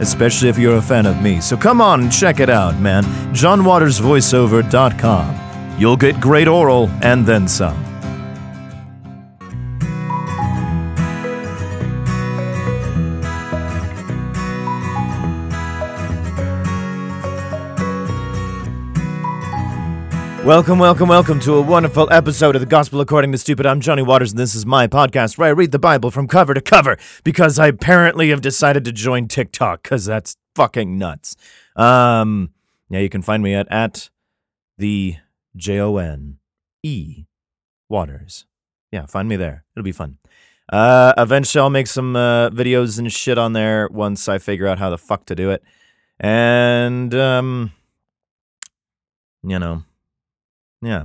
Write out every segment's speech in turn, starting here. especially if you're a fan of me. So come on and check it out, man. johnwatersvoiceover.com. You'll get great oral and then some. Welcome to a wonderful episode of The Gospel According to Stupid. I'm Johnny Waters, and this is my podcast where I read the Bible from cover to cover because I apparently have decided to join TikTok because that's fucking nuts. Yeah, you can find me at the J-O-N-E Waters. Yeah, find me there. It'll be fun. Eventually I'll make some videos and shit on there once I figure out how the fuck to do it. And, you know... Yeah.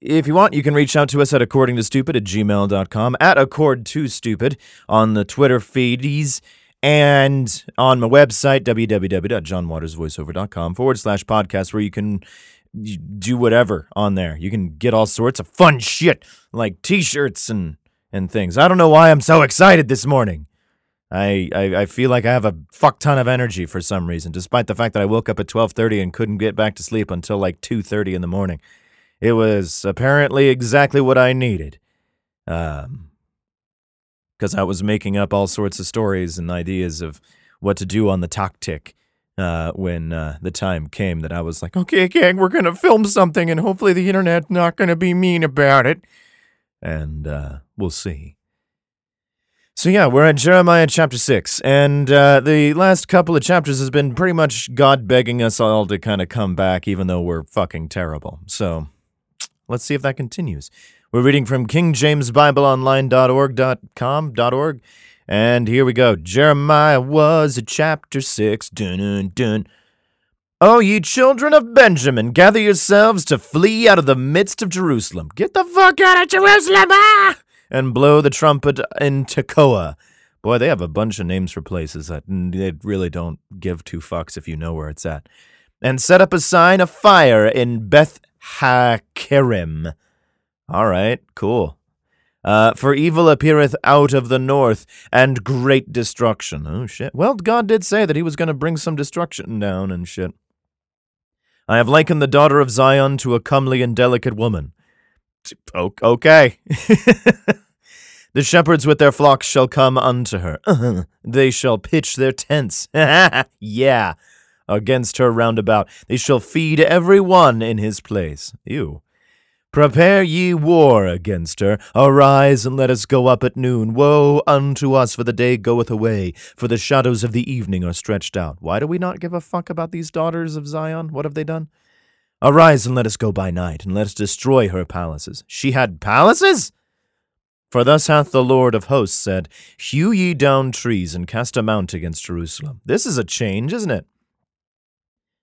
If you want, you can reach out to us at AccordingToStupid@gmail.com, at AccordToStupid on the Twitter feeds, and on my website, www.johnwatersvoiceover.com /podcast, where you can do whatever on there. You can get all sorts of fun shit, like t-shirts and things. I don't know why I'm so excited this morning. I feel like I have a fuck ton of energy for some reason, despite the fact that I woke up at 12:30 and couldn't get back to sleep until like 2:30 in the morning. It was apparently exactly what I needed, because I was making up all sorts of stories and ideas of what to do on the tactic when the time came that I was like, okay, gang, we're going to film something and hopefully the internet's not going to be mean about it. And we'll see. So yeah, we're at Jeremiah chapter 6, and the last couple of chapters has been pretty much God begging us all to kind of come back, even though we're fucking terrible. So let's see if that continues. We're reading from KingJamesBibleOnline.org.com.org, and here we go. Jeremiah was at chapter 6. Dun, dun, dun. O ye children of Benjamin, gather yourselves to flee out of the midst of Jerusalem. Get the fuck out of Jerusalem, ah! And blow the trumpet in Tekoa. Boy, they have a bunch of names for places that they really don't give two fucks if you know where it's at. And set up a sign of fire in Beth HaKerim. All right, cool. For evil appeareth out of the north, and great destruction. Oh, shit. Well, God did say that he was going to bring some destruction down and shit. I have likened the daughter of Zion to a comely and delicate woman. Okay. The shepherds with their flocks shall come unto her. They shall pitch their tents. Yeah. Against her roundabout. They shall feed every one in his place. Ew. Prepare ye war against her. Arise, and let us go up at noon. Woe unto us, for the day goeth away, for the shadows of the evening are stretched out. Why do we not give a fuck about these daughters of Zion? What have they done? Arise, and let us go by night, and let us destroy her palaces. She had palaces? For thus hath the Lord of hosts said, Hew ye down trees, and cast a mount against Jerusalem. This is a change, isn't it?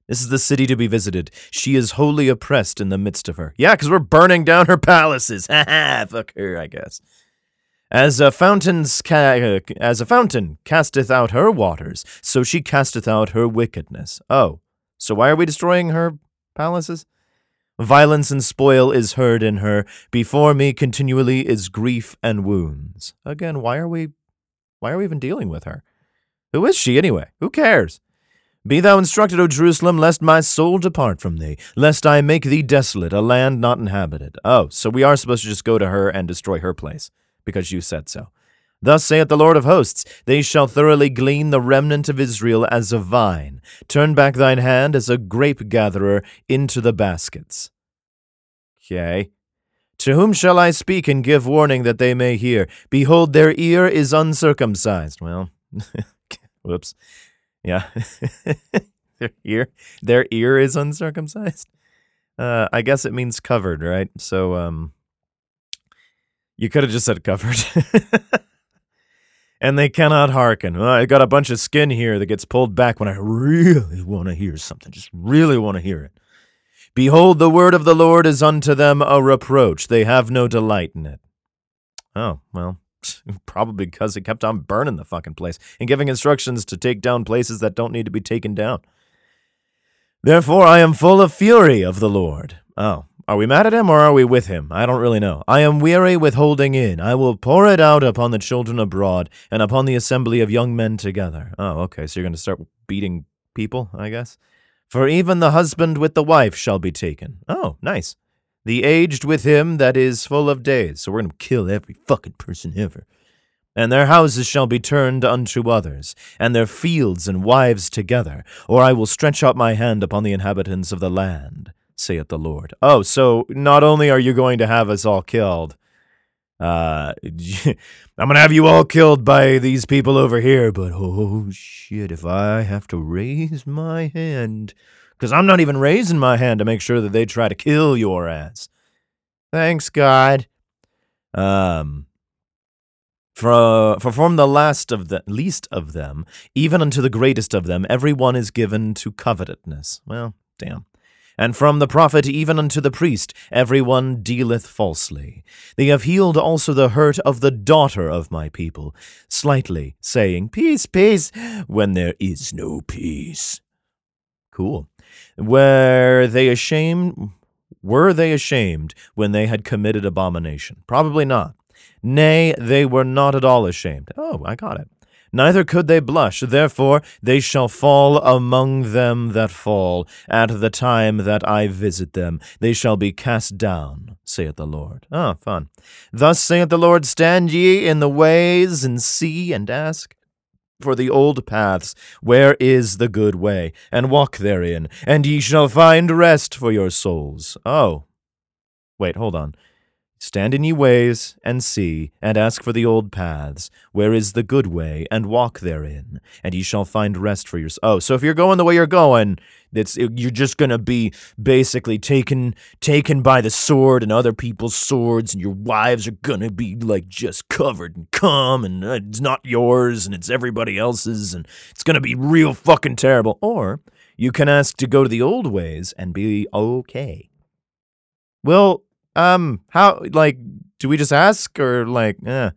This is the city to be visited. She is wholly oppressed in the midst of her. Yeah, because we're burning down her palaces. Fuck her, I guess. As a fountain casteth out her waters, so she casteth out her wickedness. Oh, so why are we destroying her palaces? Violence and spoil is heard in her. Before me continually is grief and wounds. Again, why are we even dealing with her? Who is she anyway? Who cares? Be thou instructed, O Jerusalem, lest my soul depart from thee, lest I make thee desolate, a land not inhabited. Oh, so we are supposed to just go to her and destroy her place, because you said so. Thus saith the Lord of hosts, They shall thoroughly glean the remnant of Israel as a vine. Turn back thine hand as a grape-gatherer into the baskets. Okay. To whom shall I speak and give warning that they may hear? Behold, their ear is uncircumcised. Well, whoops. Yeah. Their ear is uncircumcised? I guess it means covered, right? So, you could have just said covered. And they cannot hearken. Well, I got a bunch of skin here that gets pulled back when I really want to hear something. Just really want to hear it. Behold, the word of the Lord is unto them a reproach. They have no delight in it. Oh, well, probably because it kept on burning the fucking place and giving instructions to take down places that don't need to be taken down. Therefore, I am full of fury of the Lord. Oh, are we mad at him or are we with him? I don't really know. I am weary with holding in. I will pour it out upon the children abroad and upon the assembly of young men together. Oh, okay, so you're going to start beating people, I guess? For even the husband with the wife shall be taken. Oh, nice. The aged with him that is full of days. So we're going to kill every fucking person ever. And their houses shall be turned unto others, and their fields and wives together, or I will stretch out my hand upon the inhabitants of the land, saith the Lord. Oh, so not only are you going to have us all killed, I'm going to have you all killed by these people over here, but oh shit, if I have to raise my hand, because I'm not even raising my hand to make sure that they try to kill your ass. Thanks, God. For from the least of them, even unto the greatest of them, every one is given to covetousness. Well, damn. And from the prophet even unto the priest, every one dealeth falsely. They have healed also the hurt of the daughter of my people, slightly saying, Peace, peace, when there is no peace. Cool. Were they ashamed when they had committed abomination? Probably not. Nay, they were not at all ashamed. Oh, I got it. Neither could they blush, therefore they shall fall among them that fall. At the time that I visit them, they shall be cast down, saith the Lord. Ah, oh, fun. Thus saith the Lord, Stand ye in the ways, and see, and ask for the old paths, where is the good way, and walk therein, and ye shall find rest for your souls. Oh. Wait, hold on. Stand in ye ways, and see, and ask for the old paths, where is the good way, and walk therein, and ye shall find rest for your... Oh, so if you're going the way you're going, you're just going to be basically taken by the sword and other people's swords, and your wives are going to be, like, just covered in cum, and it's not yours, and it's everybody else's, and it's going to be real fucking terrible. Or you can ask to go to the old ways and be okay. Well... how, like, do we just ask, or, like, But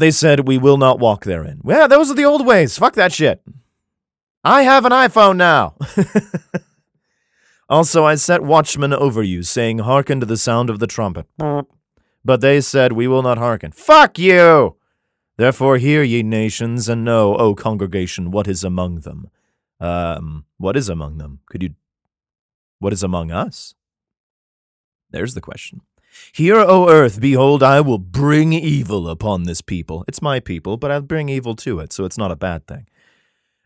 they said, we will not walk therein. Well, those are the old ways. Fuck that shit. I have an iPhone now. Also, I set watchmen over you, saying, Hearken to the sound of the trumpet. But they said, we will not hearken. Fuck you! Therefore hear ye nations, and know, O congregation, what is among them. What is among them? What is among us? There's the question. Hear, O earth, behold, I will bring evil upon this people. It's my people, but I'll bring evil to it, so it's not a bad thing.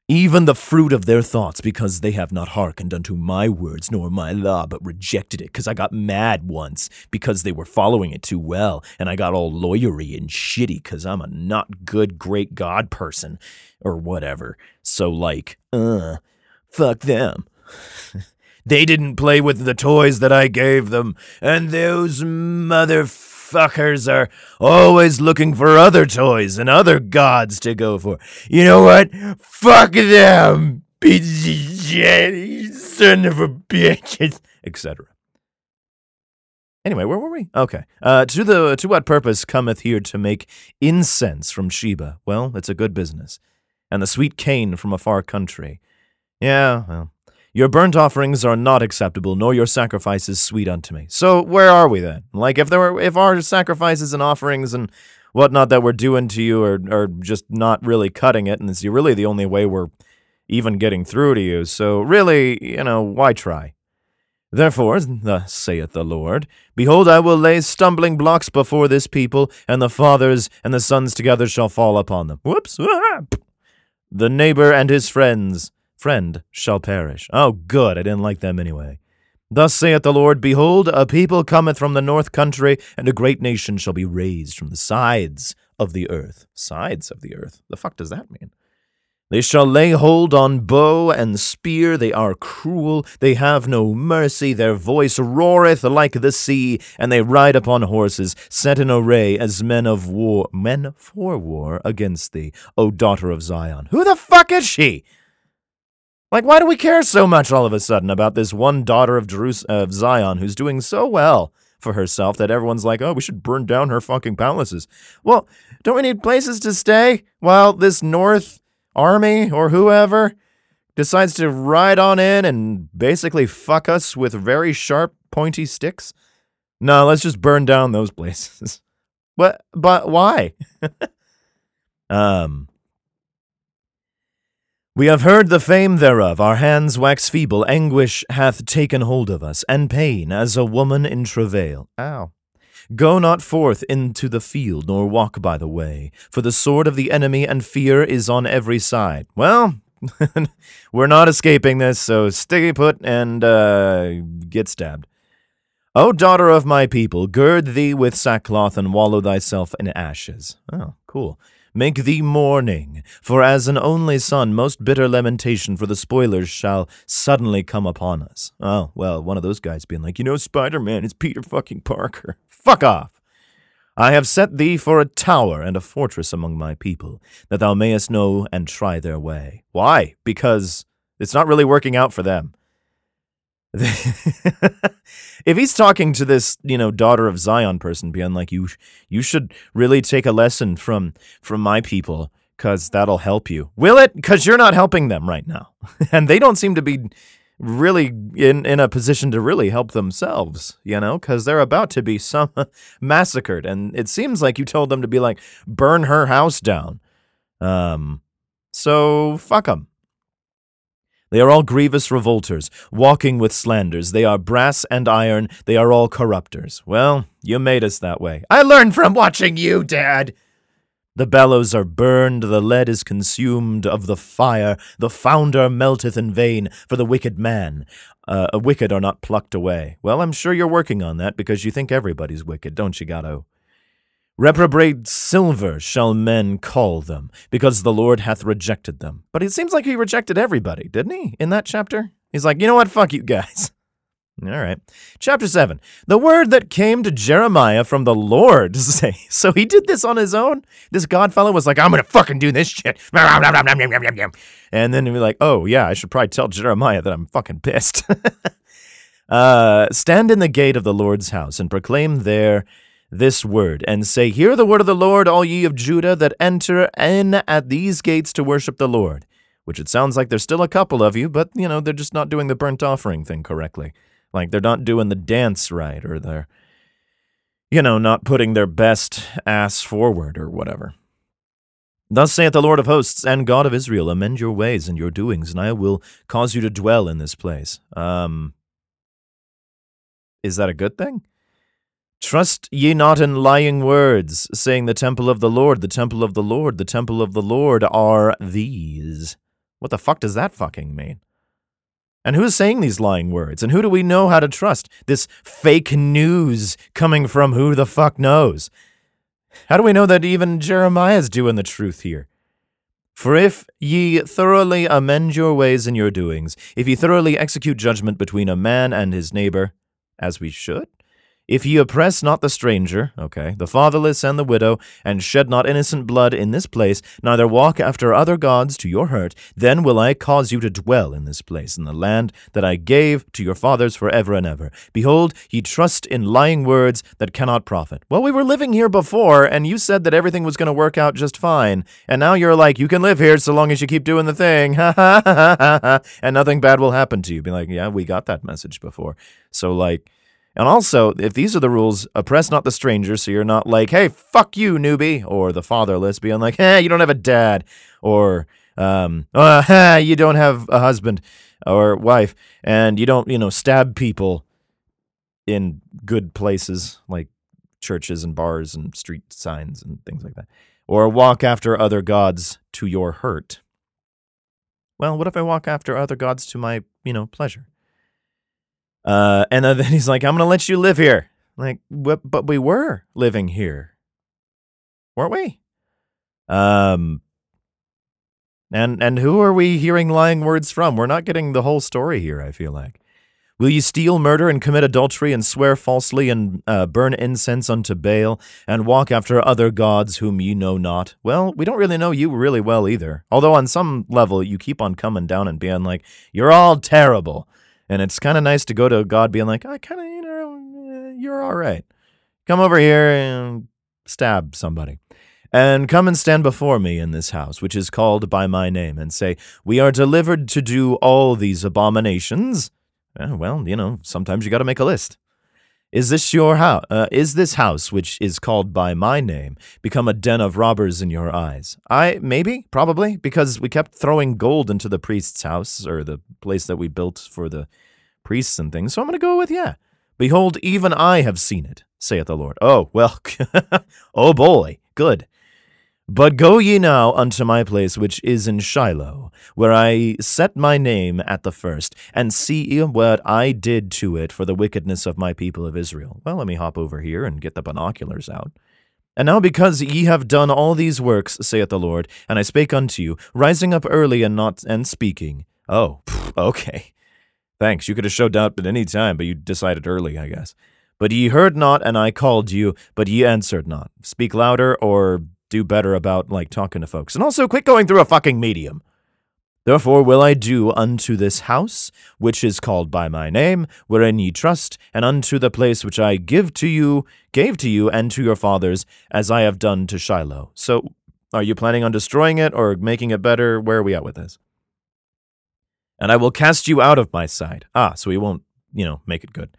Even the fruit of their thoughts, because they have not hearkened unto my words nor my law, but rejected it, because I got mad once, because they were following it too well, and I got all lawyery and shitty, because I'm a not good, great God person, or whatever. So, like, fuck them. They didn't play with the toys that I gave them, and those motherfuckers are always looking for other toys and other gods to go for. You know what? Fuck them, son of a bitches, etc. Anyway, where were we? Okay. To what purpose cometh here to make incense from Sheba? Well, it's a good business. And the sweet cane from a far country. Yeah, well. Your burnt offerings are not acceptable, nor your sacrifices sweet unto me. So where are we then? Like, if our sacrifices and offerings and whatnot that we're doing to you are just not really cutting it, and it's really the only way we're even getting through to you, so really, you know, why try? Therefore, thus saith the Lord, Behold, I will lay stumbling blocks before this people, and the fathers and the sons together shall fall upon them. Whoops! The neighbor and his friend shall perish. Oh, good, I didn't like them anyway. Thus saith the Lord, Behold, a people cometh from the north country, and a great nation shall be raised from the sides of the earth. Sides of the earth? The fuck does that mean? They shall lay hold on bow and spear. They are cruel. They have no mercy. Their voice roareth like the sea, and they ride upon horses, set in array as men of war, men for war against thee, O daughter of Zion. Who the fuck is she? Like, why do we care so much all of a sudden about this one daughter of Zion who's doing so well for herself that everyone's like, oh, we should burn down her fucking palaces? Well, don't we need places to stay while this north army or whoever decides to ride on in and basically fuck us with very sharp, pointy sticks? No, let's just burn down those places. But why? We have heard the fame thereof. Our hands wax feeble. Anguish hath taken hold of us, and pain as a woman in travail. Ow. Go not forth into the field, nor walk by the way, for the sword of the enemy and fear is on every side. Well, we're not escaping this, so stay put and get stabbed. O daughter of my people, gird thee with sackcloth and wallow thyself in ashes. Oh, cool. Make thee mourning, for as an only son, most bitter lamentation for the spoilers shall suddenly come upon us. Oh, well, one of those guys being like, you know, Spider-Man is Peter fucking Parker. Fuck off. I have set thee for a tower and a fortress among my people, that thou mayest know and try their way. Why? Because it's not really working out for them. If he's talking to this, you know, daughter of Zion person, being like, you should really take a lesson from my people, because that'll help you. Will it? Because you're not helping them right now. And they don't seem to be really in a position to really help themselves, you know, because they're about to be massacred. And it seems like you told them to be like, burn her house down. So fuck them. They are all grievous revolters, walking with slanders. They are brass and iron. They are all corrupters. Well, you made us that way. I learned from watching you, Dad. The bellows are burned. The lead is consumed of the fire. The founder melteth in vain, for the wicked man. Wicked are not plucked away. Well, I'm sure you're working on that because you think everybody's wicked, don't you, Gatto? Reprobate silver shall men call them, because the Lord hath rejected them. But it seems like he rejected everybody, didn't he, in that chapter? He's like, you know what, fuck you guys. All right. Chapter 7. The word that came to Jeremiah from the Lord. So he did this on his own? This Godfellow was like, I'm going to fucking do this shit. And then he'd be like, oh, yeah, I should probably tell Jeremiah that I'm fucking pissed. Stand in the gate of the Lord's house and proclaim there this word, and say, Hear the word of the Lord, all ye of Judah, that enter in at these gates to worship the Lord. Which it sounds like there's still a couple of you, but, you know, they're just not doing the burnt offering thing correctly. Like, they're not doing the dance right, or they're, you know, not putting their best ass forward, or whatever. Thus saith the Lord of hosts, and God of Israel, amend your ways and your doings, and I will cause you to dwell in this place. Is that a good thing? Trust ye not in lying words, saying the temple of the Lord, the temple of the Lord, the temple of the Lord are these. What the fuck does that fucking mean? And who's saying these lying words? And who do we know how to trust? This fake news coming from who the fuck knows? How do we know that even Jeremiah's doing the truth here? For if ye thoroughly amend your ways and your doings, if ye thoroughly execute judgment between a man and his neighbor, as we should, if ye oppress not the stranger, okay, the fatherless and the widow, and shed not innocent blood in this place, neither walk after other gods to your hurt, then will I cause you to dwell in this place, in the land that I gave to your fathers forever and ever. Behold, ye trust in lying words that cannot profit. Well, we were living here before, and you said that everything was going to work out just fine, and now you're like, you can live here so long as you keep doing the thing, ha ha ha ha ha, and nothing bad will happen to you. Be like, yeah, we got that message before. So, like... And also, if these are the rules, oppress not the stranger, so you're not like, hey, fuck you, newbie, or the fatherless, being like, hey, you don't have a dad, or you don't have a husband, or wife, and you don't, stab people in good places like churches and bars and street signs and things like that, or walk after other gods to your hurt. Well, what if I walk after other gods to my, pleasure? And then he's like, I'm going to let you live here. Like, but we were living here, weren't we? And who are we hearing lying words from? We're not getting the whole story here, I feel like. Will you steal, murder, and commit adultery, and swear falsely, and burn incense unto Baal, and walk after other gods whom you know not? Well, we don't really know you really well either. Although on some level, you keep on coming down and being like, you're all terrible. And it's kind of nice to go to God being like, I kind of, you're all right. Come over here and stab somebody. And come and stand before me in this house, which is called by my name, and say, we are delivered to do all these abominations. Well, sometimes you got to make a list. Is this your house? Is this house, which is called by my name, become a den of robbers in your eyes? Probably, because we kept throwing gold into the priest's house, or the place that we built for the priests and things. So I'm going to go with, yeah. Behold, even I have seen it, saith the Lord. Oh, well, oh boy, good. But go ye now unto my place which is in Shiloh, where I set my name at the first, and see what I did to it for the wickedness of my people of Israel. Well, let me hop over here and get the binoculars out. And now because ye have done all these works, saith the Lord, and I spake unto you, rising up early and not and speaking. Oh, okay. Thanks, you could have showed up at any time, but you decided early, I guess. But ye heard not, and I called you, but ye answered not. Speak louder, or do better about talking to folks. And also quit going through a fucking medium. Therefore will I do unto this house, which is called by my name, wherein ye trust, and unto the place which I gave to you and to your fathers, as I have done to Shiloh. So are you planning on destroying it or making it better? Where are we at with this? And I will cast you out of my sight. So he won't, make it good.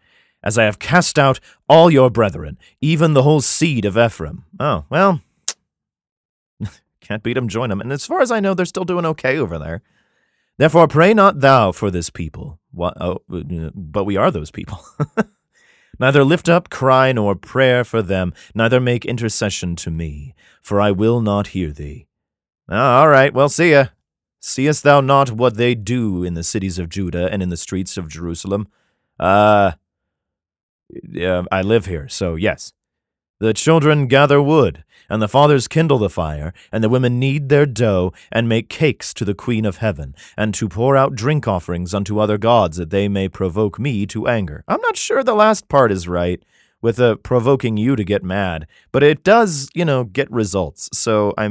As I have cast out all your brethren, even the whole seed of Ephraim. Oh, well, can't beat them, join them. And as far as I know, they're still doing okay over there. Therefore, pray not thou for this people. But we are those people. Neither lift up cry nor prayer for them, neither make intercession to me, for I will not hear thee. All right, well, see ya. Seest thou not what they do in the cities of Judah and in the streets of Jerusalem? I live here, so yes. The children gather wood, and the fathers kindle the fire, and the women knead their dough, and make cakes to the Queen of Heaven, and to pour out drink offerings unto other gods, that they may provoke me to anger. I'm not sure the last part is right, with provoking you to get mad, but it does, get results. So, I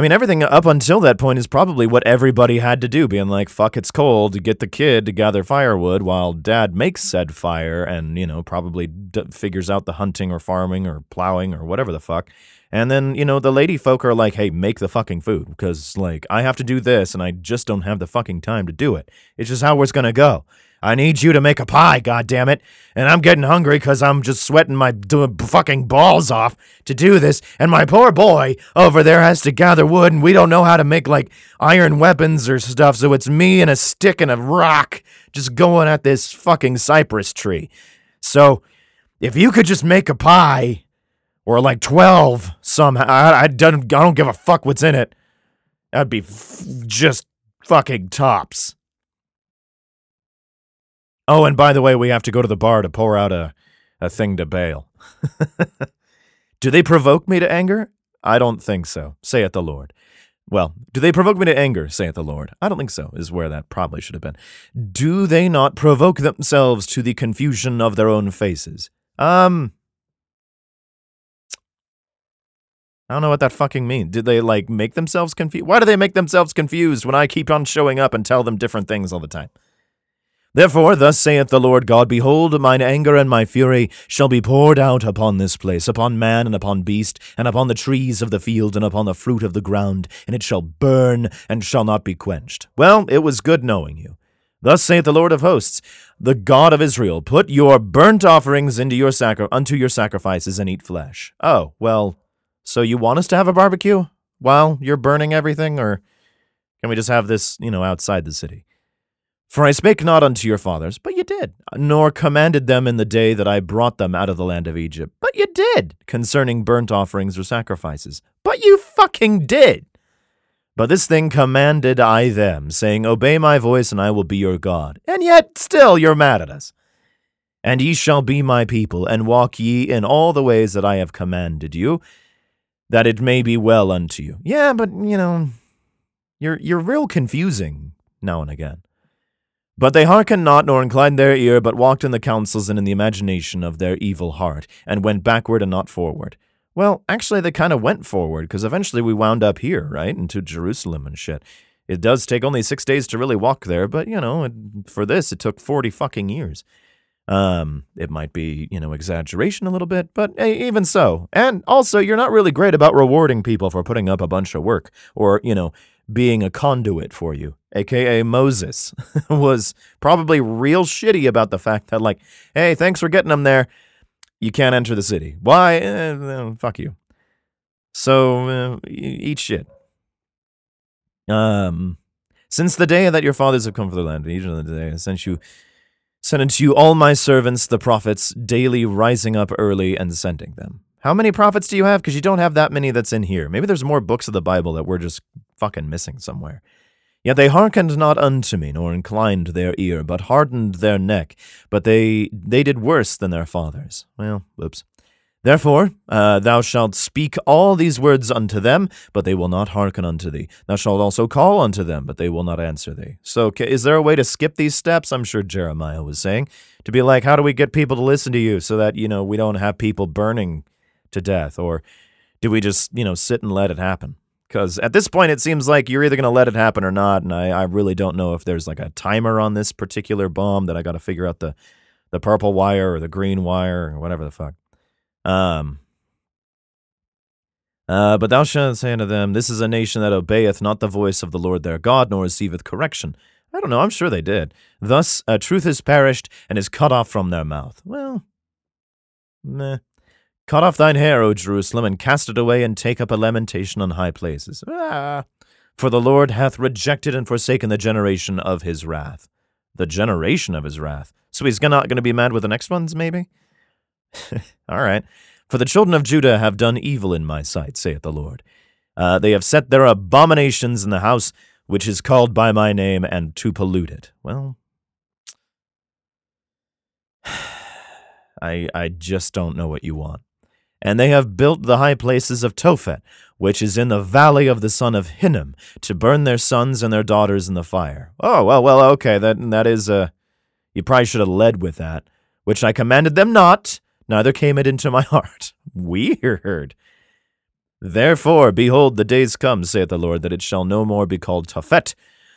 mean, everything up until that point is probably what everybody had to do, being like, fuck, it's cold, get the kid to gather firewood while dad makes said fire, and, probably figures out the hunting or farming or plowing or whatever the fuck. And then, the lady folk are like, hey, make the fucking food, because, I have to do this, and I just don't have the fucking time to do it. It's just how it's gonna go. I need you to make a pie, goddammit, and I'm getting hungry because I'm just sweating my fucking balls off to do this, and my poor boy over there has to gather wood, and we don't know how to make, iron weapons or stuff, so it's me and a stick and a rock just going at this fucking cypress tree. So, if you could just make a pie, or 12 somehow, I don't give a fuck what's in it, that'd be just fucking tops. Oh, and by the way, we have to go to the bar to pour out a thing to Baal. Do they provoke me to anger? I don't think so, saith the Lord. Well, do they provoke me to anger, saith the Lord? I don't think so, is where that probably should have been. Do they not provoke themselves to the confusion of their own faces? I don't know what that fucking means. Did they, make themselves confused? Why do they make themselves confused when I keep on showing up and tell them different things all the time? Therefore, thus saith the Lord God, behold, mine anger and my fury shall be poured out upon this place, upon man and upon beast, and upon the trees of the field, and upon the fruit of the ground, and it shall burn, and shall not be quenched. Well, it was good knowing you. Thus saith the Lord of hosts, the God of Israel, put your burnt offerings into your unto your sacrifices, and eat flesh. Oh, well, so you want us to have a barbecue while you're burning everything, or... Can we just have this, you know, outside the city? For I spake not unto your fathers, but you did, nor commanded them in the day that I brought them out of the land of Egypt, but you did, concerning burnt offerings or sacrifices, but you fucking did. But this thing commanded I them, saying, Obey my voice, and I will be your God. And yet still you're mad at us. And ye shall be my people, and walk ye in all the ways that I have commanded you, that it may be well unto you. Yeah, but, you know, you're real confusing now and again. But they hearkened not, nor inclined their ear, but walked in the counsels and in the imagination of their evil heart, and went backward and not forward. Well, actually, they kind of went forward, because eventually we wound up here, right, into Jerusalem and shit. It does take only 6 days to really walk there, but, you know, for this, it took 40 fucking years. It might be, you know, exaggeration a little bit, but hey, even so. And also, you're not really great about rewarding people for putting up a bunch of work or, you know, being a conduit for you, a.k.a. Moses, was probably real shitty about the fact that, like, hey, thanks for getting them there. You can't enter the city. Why? Fuck you. So, eat shit. Since the day that your fathers have come from the land of Egypt, the day I sent you... Send unto you all my servants, the prophets, daily rising up early and sending them. How many prophets do you have? Because you don't have that many that's in here. Maybe there's more books of the Bible that we're just fucking missing somewhere. Yet they hearkened not unto me, nor inclined their ear, but hardened their neck. But they did worse than their fathers. Well, whoops. Therefore, thou shalt speak all these words unto them, but they will not hearken unto thee. Thou shalt also call unto them, but they will not answer thee. So is there a way to skip these steps? I'm sure Jeremiah was saying, to be like, how do we get people to listen to you so that, you know, we don't have people burning to death? Or do we just, you know, sit and let it happen? Because at this point, it seems like you're either going to let it happen or not, and I really don't know if there's like a timer on this particular bomb that I got to figure out the purple wire or the green wire or whatever the fuck. But thou shalt say unto them, This is a nation that obeyeth not the voice of the Lord their God, nor receiveth correction. I don't know, I'm sure they did. Thus truth is perished, and is cut off from their mouth. Well, meh. Cut off thine hair, O Jerusalem, and cast it away, and take up a lamentation on high places. Ah, for the Lord hath rejected and forsaken the generation of his wrath. The generation of his wrath. So he's not going to be mad with the next ones, maybe? All right. For the children of Judah have done evil in my sight, saith the Lord. They have set their abominations in the house, which is called by my name, and to pollute it. Well, I just don't know what you want. And they have built the high places of Tophet, which is in the valley of the son of Hinnom, to burn their sons and their daughters in the fire. Oh, well, okay. That is, you probably should have led with that, which I commanded them not, neither came it into my heart. Weird. Therefore, behold, the days come, saith the Lord, that it shall no more be called Tophet,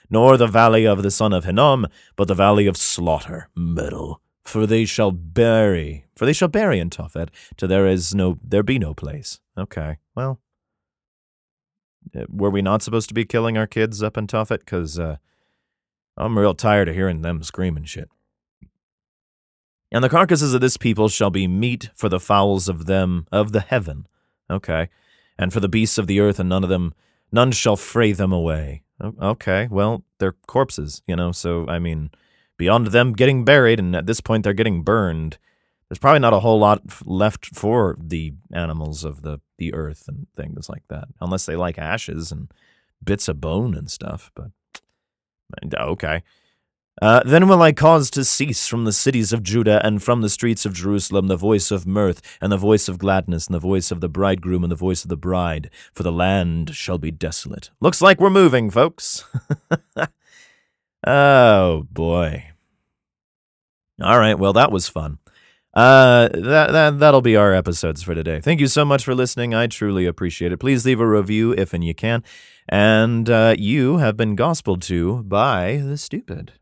nor the valley of the son of Hinnom, but the valley of slaughter, metal. For they shall bury in Tophet, till there be no place. Okay, well, were we not supposed to be killing our kids up in Tophet? Because I'm real tired of hearing them screaming shit. And the carcasses of this people shall be meat for the fowls of them of the heaven. Okay. And for the beasts of the earth, and none shall fray them away. Okay, well, they're corpses, you know, so, I mean, beyond them getting buried, and at this point they're getting burned, there's probably not a whole lot left for the animals of the earth and things like that, unless they like ashes and bits of bone and stuff, but okay. Then will I cause to cease from the cities of Judah and from the streets of Jerusalem the voice of mirth and the voice of gladness and the voice of the bridegroom and the voice of the bride, for the land shall be desolate. Looks like we're moving, folks. Oh, boy. All right, well, that was fun. That'll be our episodes for today. Thank you so much for listening. I truly appreciate it. Please leave a review if and you can. And you have been gospeled to by the stupid.